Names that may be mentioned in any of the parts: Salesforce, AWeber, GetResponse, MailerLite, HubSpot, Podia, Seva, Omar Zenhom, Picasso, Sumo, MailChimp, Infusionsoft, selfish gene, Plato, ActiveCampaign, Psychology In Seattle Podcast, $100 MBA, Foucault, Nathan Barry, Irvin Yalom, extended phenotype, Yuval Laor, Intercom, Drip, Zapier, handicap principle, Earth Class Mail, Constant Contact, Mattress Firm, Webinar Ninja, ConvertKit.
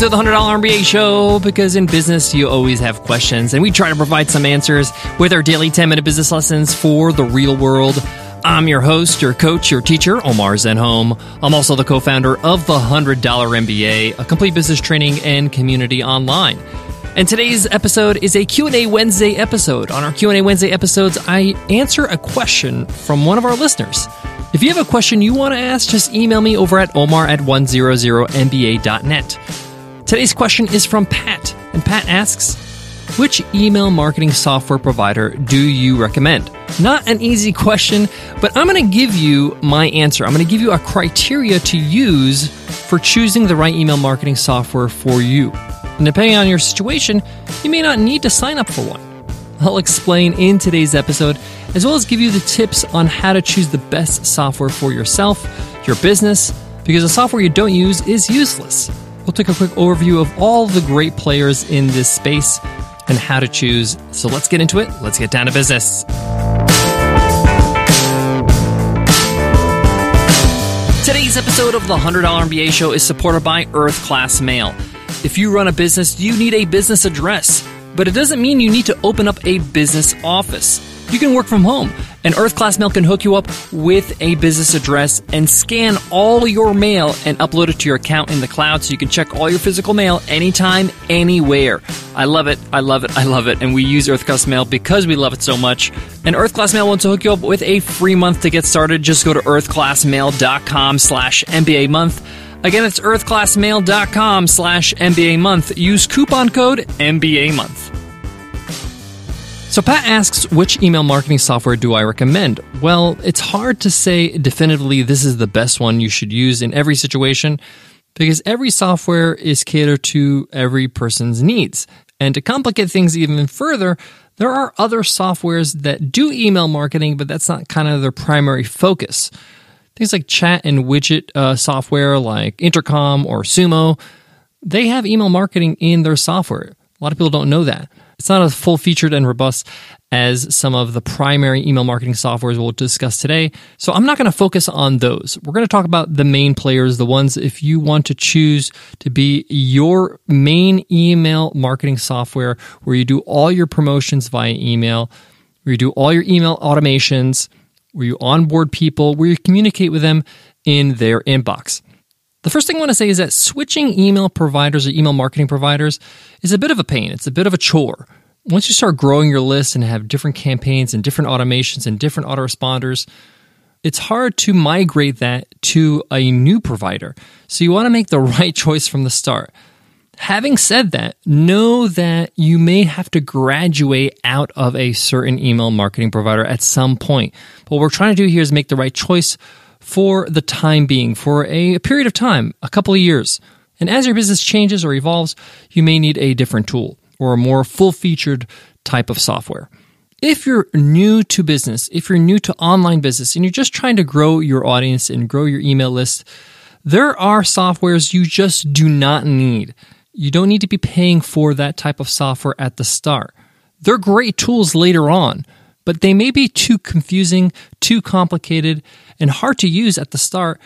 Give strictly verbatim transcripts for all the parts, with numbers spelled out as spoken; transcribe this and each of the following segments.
to the one hundred dollar M B A show, because in business, you always have questions, and we try to provide some answers with our daily ten-minute business lessons for the real world. I'm your host, your coach, your teacher, Omar Zenhom. I'm also the co-founder of The one hundred dollar M B A, a complete business training and community online. And today's episode is a Q and A Wednesday episode. On our Q and A Wednesday episodes, I answer a question from one of our listeners. If you have a question you want to ask, just email me over at omar at one hundred M B A dot net. Today's question is from Pat, and Pat asks, which email marketing software provider do you recommend? Not an easy question, but I'm going to give you my answer. I'm going to give you a criteria to use for choosing the right email marketing software for you. And depending on your situation, you may not need to sign up for one. I'll explain in today's episode, as well as give you the tips on how to choose the best software for yourself, your business, because the software you don't use is useless. We'll take a quick overview of all the great players in this space and how to choose. So let's get into it. Let's get down to business. Today's episode of the one hundred dollar M B A show is supported by Earth Class Mail. If you run a business, you need a business address, but it doesn't mean you need to open up a business office. You can work from home, and Earth Class Mail can hook you up with a business address and scan all your mail and upload it to your account in the cloud so you can check all your physical mail anytime, anywhere. I love it, I love it, I love it, and we use Earth Class Mail because we love it so much. And Earth Class Mail wants to hook you up with a free month to get started. Just go to earth class mail dot com slash M B A month. Again, it's earth class mail dot com slash M B A month. Use coupon code M B A month. So Pat asks, which email marketing software do I recommend? Well, it's hard to say definitively this is the best one you should use in every situation, because every software is catered to every person's needs. And to complicate things even further, there are other softwares that do email marketing, but that's not kind of their primary focus. Things like chat and widget uh, software like Intercom or Sumo, they have email marketing in their software. A lot of people don't know that. It's not as full-featured and robust as some of the primary email marketing softwares we'll discuss today. So I'm not going to focus on those. We're going to talk about the main players, the ones if you want to choose to be your main email marketing software where you do all your promotions via email, where you do all your email automations, where you onboard people, where you communicate with them in their inbox. The first thing I want to say is that switching email providers or email marketing providers is a bit of a pain. It's a bit of a chore. Once you start growing your list and have different campaigns and different automations and different autoresponders, it's hard to migrate that to a new provider. So you want to make the right choice from the start. Having said that, know that you may have to graduate out of a certain email marketing provider at some point. But what we're trying to do here is make the right choice for the time being, for a period of time, a couple of years. And as your business changes or evolves, you may need a different tool or a more full-featured type of software. If you're new to business, if you're new to online business, and you're just trying to grow your audience and grow your email list, there are softwares you just do not need. You don't need to be paying for that type of software at the start. They're great tools later on, but they may be too confusing, too complicated, and hard to use at the start.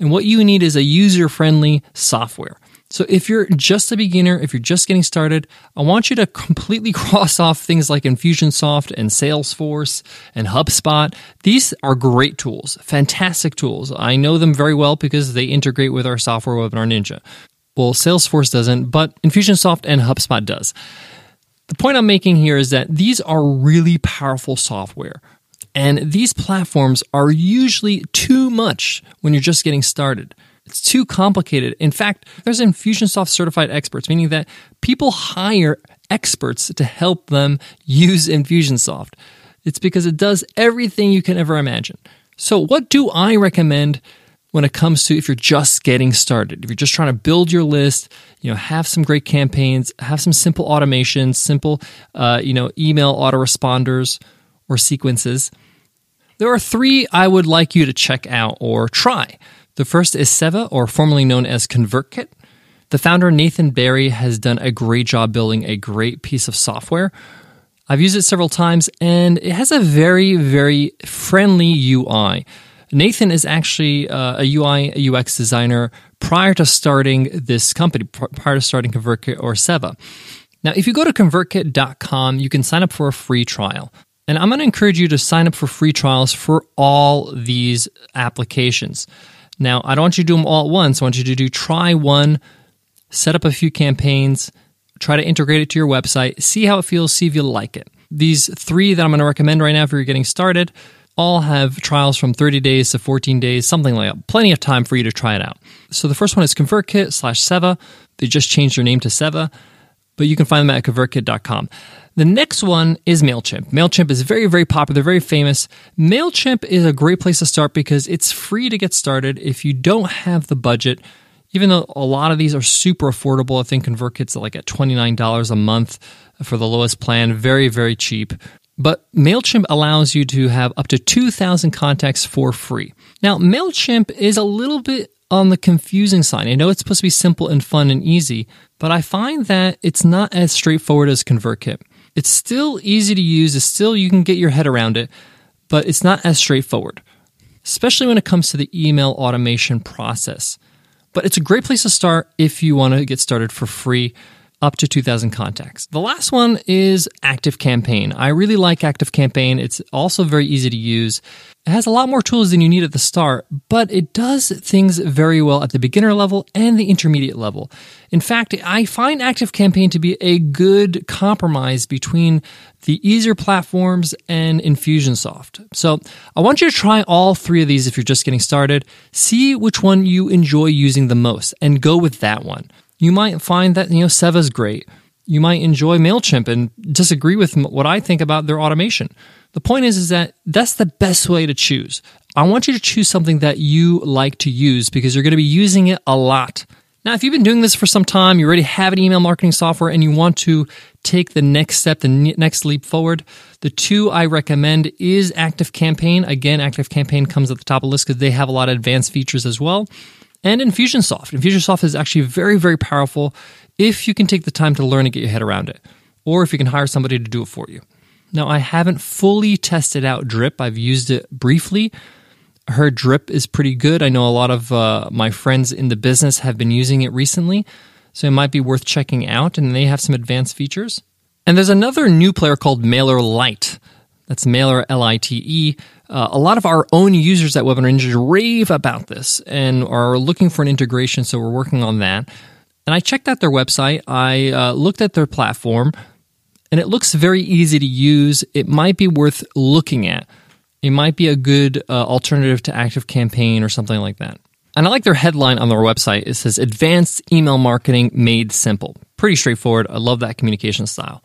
And what you need is a user-friendly software. So if you're just a beginner, if you're just getting started, I want you to completely cross off things like Infusionsoft and Salesforce and HubSpot. These are great tools, fantastic tools. I know them very well because they integrate with our software, Webinar Ninja. Well, Salesforce doesn't, but Infusionsoft and HubSpot does. The point I'm making here is that these are really powerful software, and these platforms are usually too much when you're just getting started. It's too complicated. In fact, there's Infusionsoft certified experts, meaning that people hire experts to help them use Infusionsoft. It's because it does everything you can ever imagine. So what do I recommend when it comes to if you're just getting started, if you're just trying to build your list, you know, have some great campaigns, have some simple automations, simple, uh, you know, email autoresponders or sequences? There are three I would like you to check out or try. The first is Seva, or formerly known as ConvertKit. The founder, Nathan Barry, has done a great job building a great piece of software. I've used it several times, and it has a very, very friendly U I. Nathan is actually uh, a U I, a U X designer prior to starting this company, prior to starting ConvertKit or Seva. Now, if you go to convert kit dot com, you can sign up for a free trial. And I'm going to encourage you to sign up for free trials for all these applications. Now, I don't want you to do them all at once. I want you to do try one, set up a few campaigns, try to integrate it to your website, see how it feels, see if you like it. These three that I'm going to recommend right now if you're getting started all have trials from thirty days to fourteen days, something like that. Plenty of time for you to try it out. So the first one is ConvertKit slash Seva. They just changed their name to Seva, but you can find them at convert kit dot com. The next one is MailChimp. MailChimp is very, very popular, very famous. MailChimp is a great place to start because it's free to get started if you don't have the budget. Even though a lot of these are super affordable, I think ConvertKit's like at twenty-nine dollars a month for the lowest plan, very, very cheap. But MailChimp allows you to have up to two thousand contacts for free. Now, MailChimp is a little bit on the confusing side. I know it's supposed to be simple and fun and easy, but I find that it's not as straightforward as ConvertKit. It's still easy to use. It's still, you can get your head around it, but it's not as straightforward, especially when it comes to the email automation process. But it's a great place to start if you want to get started for free, up to two thousand contacts. The last one is ActiveCampaign. I really like ActiveCampaign. It's also very easy to use. It has a lot more tools than you need at the start, but it does things very well at the beginner level and the intermediate level. In fact, I find ActiveCampaign to be a good compromise between the easier platforms and Infusionsoft. So I want you to try all three of these if you're just getting started. See which one you enjoy using the most and go with that one. You might find that, you know, Seva's great. You might enjoy MailChimp and disagree with what I think about their automation. The point is, is that that's the best way to choose. I want you to choose something that you like to use because you're going to be using it a lot. Now, if you've been doing this for some time, you already have an email marketing software and you want to take the next step, the next leap forward, the two I recommend is ActiveCampaign. Again, ActiveCampaign comes at the top of the list because they have a lot of advanced features as well. And Infusionsoft. Infusionsoft is actually very, very powerful if you can take the time to learn and get your head around it, or if you can hire somebody to do it for you. Now, I haven't fully tested out Drip. I've used it briefly. I heard Drip is pretty good. I know a lot of uh, my friends in the business have been using it recently, so it might be worth checking out, and they have some advanced features. And there's another new player called MailerLite. That's Mailer, L I T E. Uh, a lot of our own users at Webinar Ninja rave about this and are looking for an integration, so we're working on that. And I checked out their website. I uh, looked at their platform, and it looks very easy to use. It might be worth looking at. It might be a good uh, alternative to ActiveCampaign or something like that. And I like their headline on their website. It says, Advanced Email Marketing Made Simple. Pretty straightforward. I love that communication style.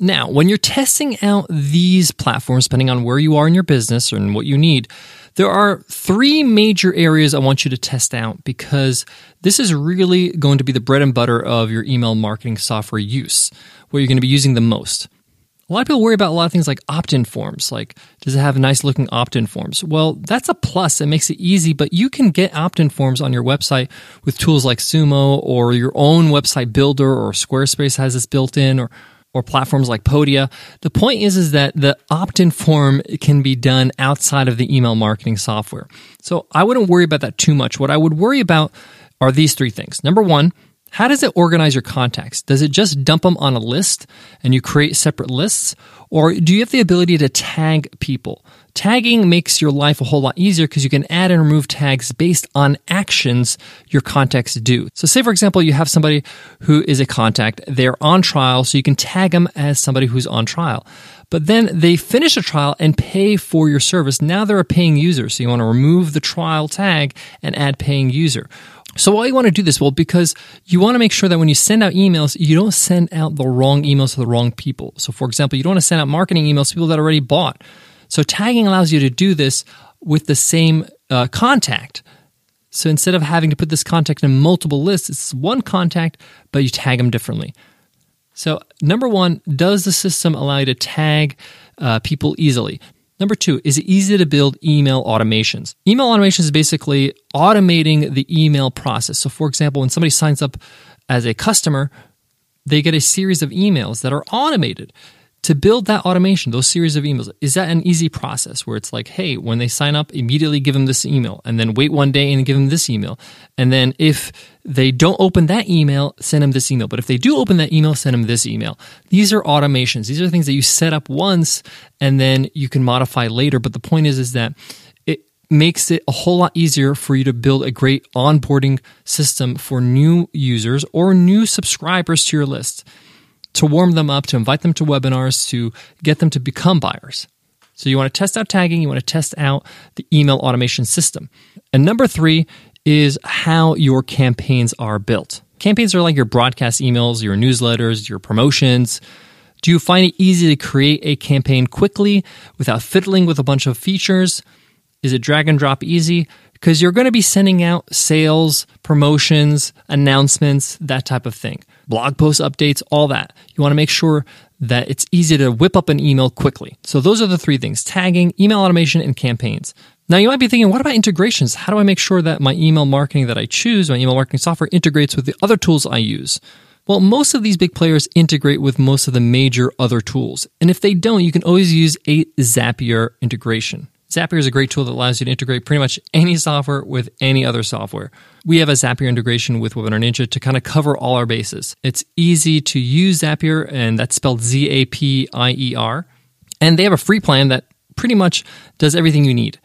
Now, when you're testing out these platforms, depending on where you are in your business and what you need, there are three major areas I want you to test out because this is really going to be the bread and butter of your email marketing software use, what you're going to be using the most. A lot of people worry about a lot of things like opt-in forms, like does it have nice looking opt-in forms? Well, that's a plus. It makes it easy, but you can get opt-in forms on your website with tools like Sumo or your own website builder, or Squarespace has this built in, or or platforms like Podia. The point is, is that the opt-in form can be done outside of the email marketing software. So I wouldn't worry about that too much. What I would worry about are these three things. Number one, how does it organize your contacts? Does it just dump them on a list and you create separate lists? Or do you have the ability to tag people? Tagging makes your life a whole lot easier because you can add and remove tags based on actions your contacts do. So say, for example, you have somebody who is a contact. They're on trial, so you can tag them as somebody who's on trial. But then they finish a trial and pay for your service. Now they're a paying user, so you want to remove the trial tag and add paying user. So why you want to do this? Well, because you want to make sure that when you send out emails, you don't send out the wrong emails to the wrong people. So for example, you don't want to send out marketing emails to people that already bought. So tagging allows you to do this with the same uh, contact. So instead of having to put this contact in multiple lists, it's one contact, but you tag them differently. So number one, does the system allow you to tag uh, people easily? Number two, is it easy to build email automations? Email automations is basically automating the email process. So for example, when somebody signs up as a customer, they get a series of emails that are automated. to build that automation, those series of emails, is that an easy process where it's like, hey, when they sign up, immediately give them this email, and then wait one day and give them this email. And then if they don't open that email, send them this email. But if they do open that email, send them this email. These are automations. These are things that you set up once and then you can modify later. But the point is, is that it makes it a whole lot easier for you to build a great onboarding system for new users or new subscribers to your list, to warm them up, to invite them to webinars, to get them to become buyers. So you want to test out tagging, you want to test out the email automation system. And number three is how your campaigns are built. Campaigns are like your broadcast emails, your newsletters, your promotions. Do you find it easy to create a campaign quickly without fiddling with a bunch of features? Is it drag and drop easy? Because you're going to be sending out sales, promotions, announcements, that type of thing. Blog post updates, all that. You want to make sure that it's easy to whip up an email quickly. So those are the three things: tagging, email automation, and campaigns. Now you might be thinking, what about integrations? How do I make sure that my email marketing that I choose, my email marketing software, integrates with the other tools I use? Well, most of these big players integrate with most of the major other tools. And if they don't, you can always use a Zapier integration. Zapier is a great tool that allows you to integrate pretty much any software with any other software. We have a Zapier integration with Webinar Ninja to kind of cover all our bases. It's easy to use Zapier, and that's spelled Z A P I E R. And they have a free plan that pretty much does everything you need.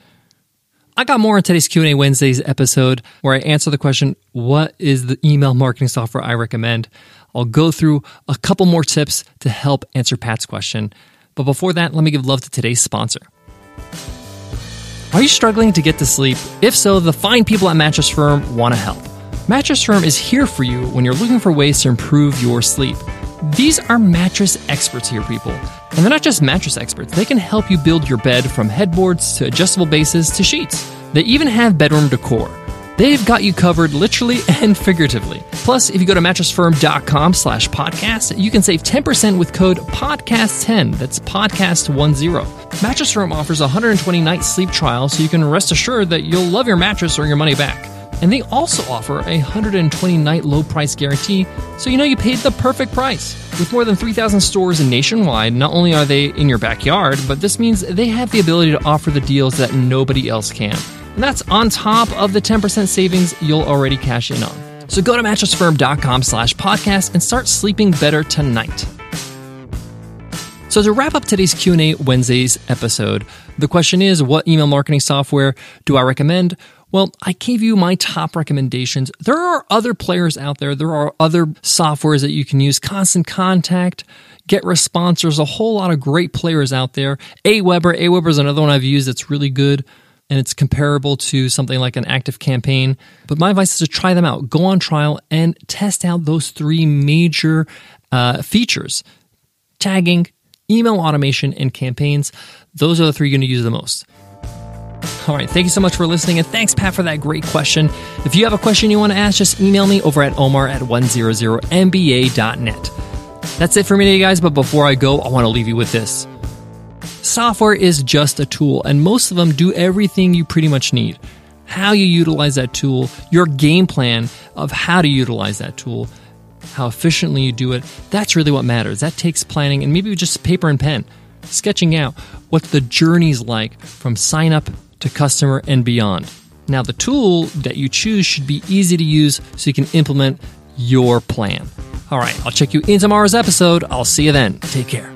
I got more in today's Q and A Wednesday's episode where I answer the question, what is the email marketing software I recommend? I'll go through a couple more tips to help answer Pat's question. But before that, let me give love to today's sponsor. Are you struggling to get to sleep? If so, the fine people at Mattress Firm want to help. Mattress Firm is here for you when you're looking for ways to improve your sleep. These are mattress experts here, people. And they're not just mattress experts. They can help you build your bed from headboards to adjustable bases to sheets. They even have bedroom decor. They've got you covered literally and figuratively. Plus, if you go to mattress firm dot com slash podcast, you can save ten percent with code podcast ten. That's podcast ten. Mattress Firm offers a one hundred twenty night sleep trial, so you can rest assured that you'll love your mattress or your money back. And they also offer a one hundred twenty night low price guarantee, so you know you paid the perfect price. With more than three thousand stores nationwide, not only are they in your backyard, but this means they have the ability to offer the deals that nobody else can. And that's on top of the ten percent savings you'll already cash in on. So go to mattress firm dot com slash podcast and start sleeping better tonight. So to wrap up today's Q and A Wednesday's episode, the question is, what email marketing software do I recommend? Well, I gave you my top recommendations. There are other players out there. There are other softwares that you can use. Constant Contact, GetResponse. There's a whole lot of great players out there. AWeber. AWeber is another one I've used that's really good, and it's comparable to something like an ActiveCampaign. But my advice is to try them out. Go on trial and test out those three major uh, features: tagging, email automation, and campaigns. Those are the three you're going to use the most. All right, thank you so much for listening, and thanks, Pat, for that great question. If you have a question you want to ask, just email me over at omar at one hundred m b a dot net. That's it for me today, guys, but before I go, I want to leave you with this. Software is just a tool, and most of them do everything you pretty much need. How you utilize that tool, your game plan of how to utilize that tool, how efficiently you do it, that's really what matters. That takes planning and maybe just paper and pen, sketching out what the journey's like from sign up to customer and beyond. Now, the tool that you choose should be easy to use so you can implement your plan. All right, I'll check you in tomorrow's episode. I'll see you then. Take care.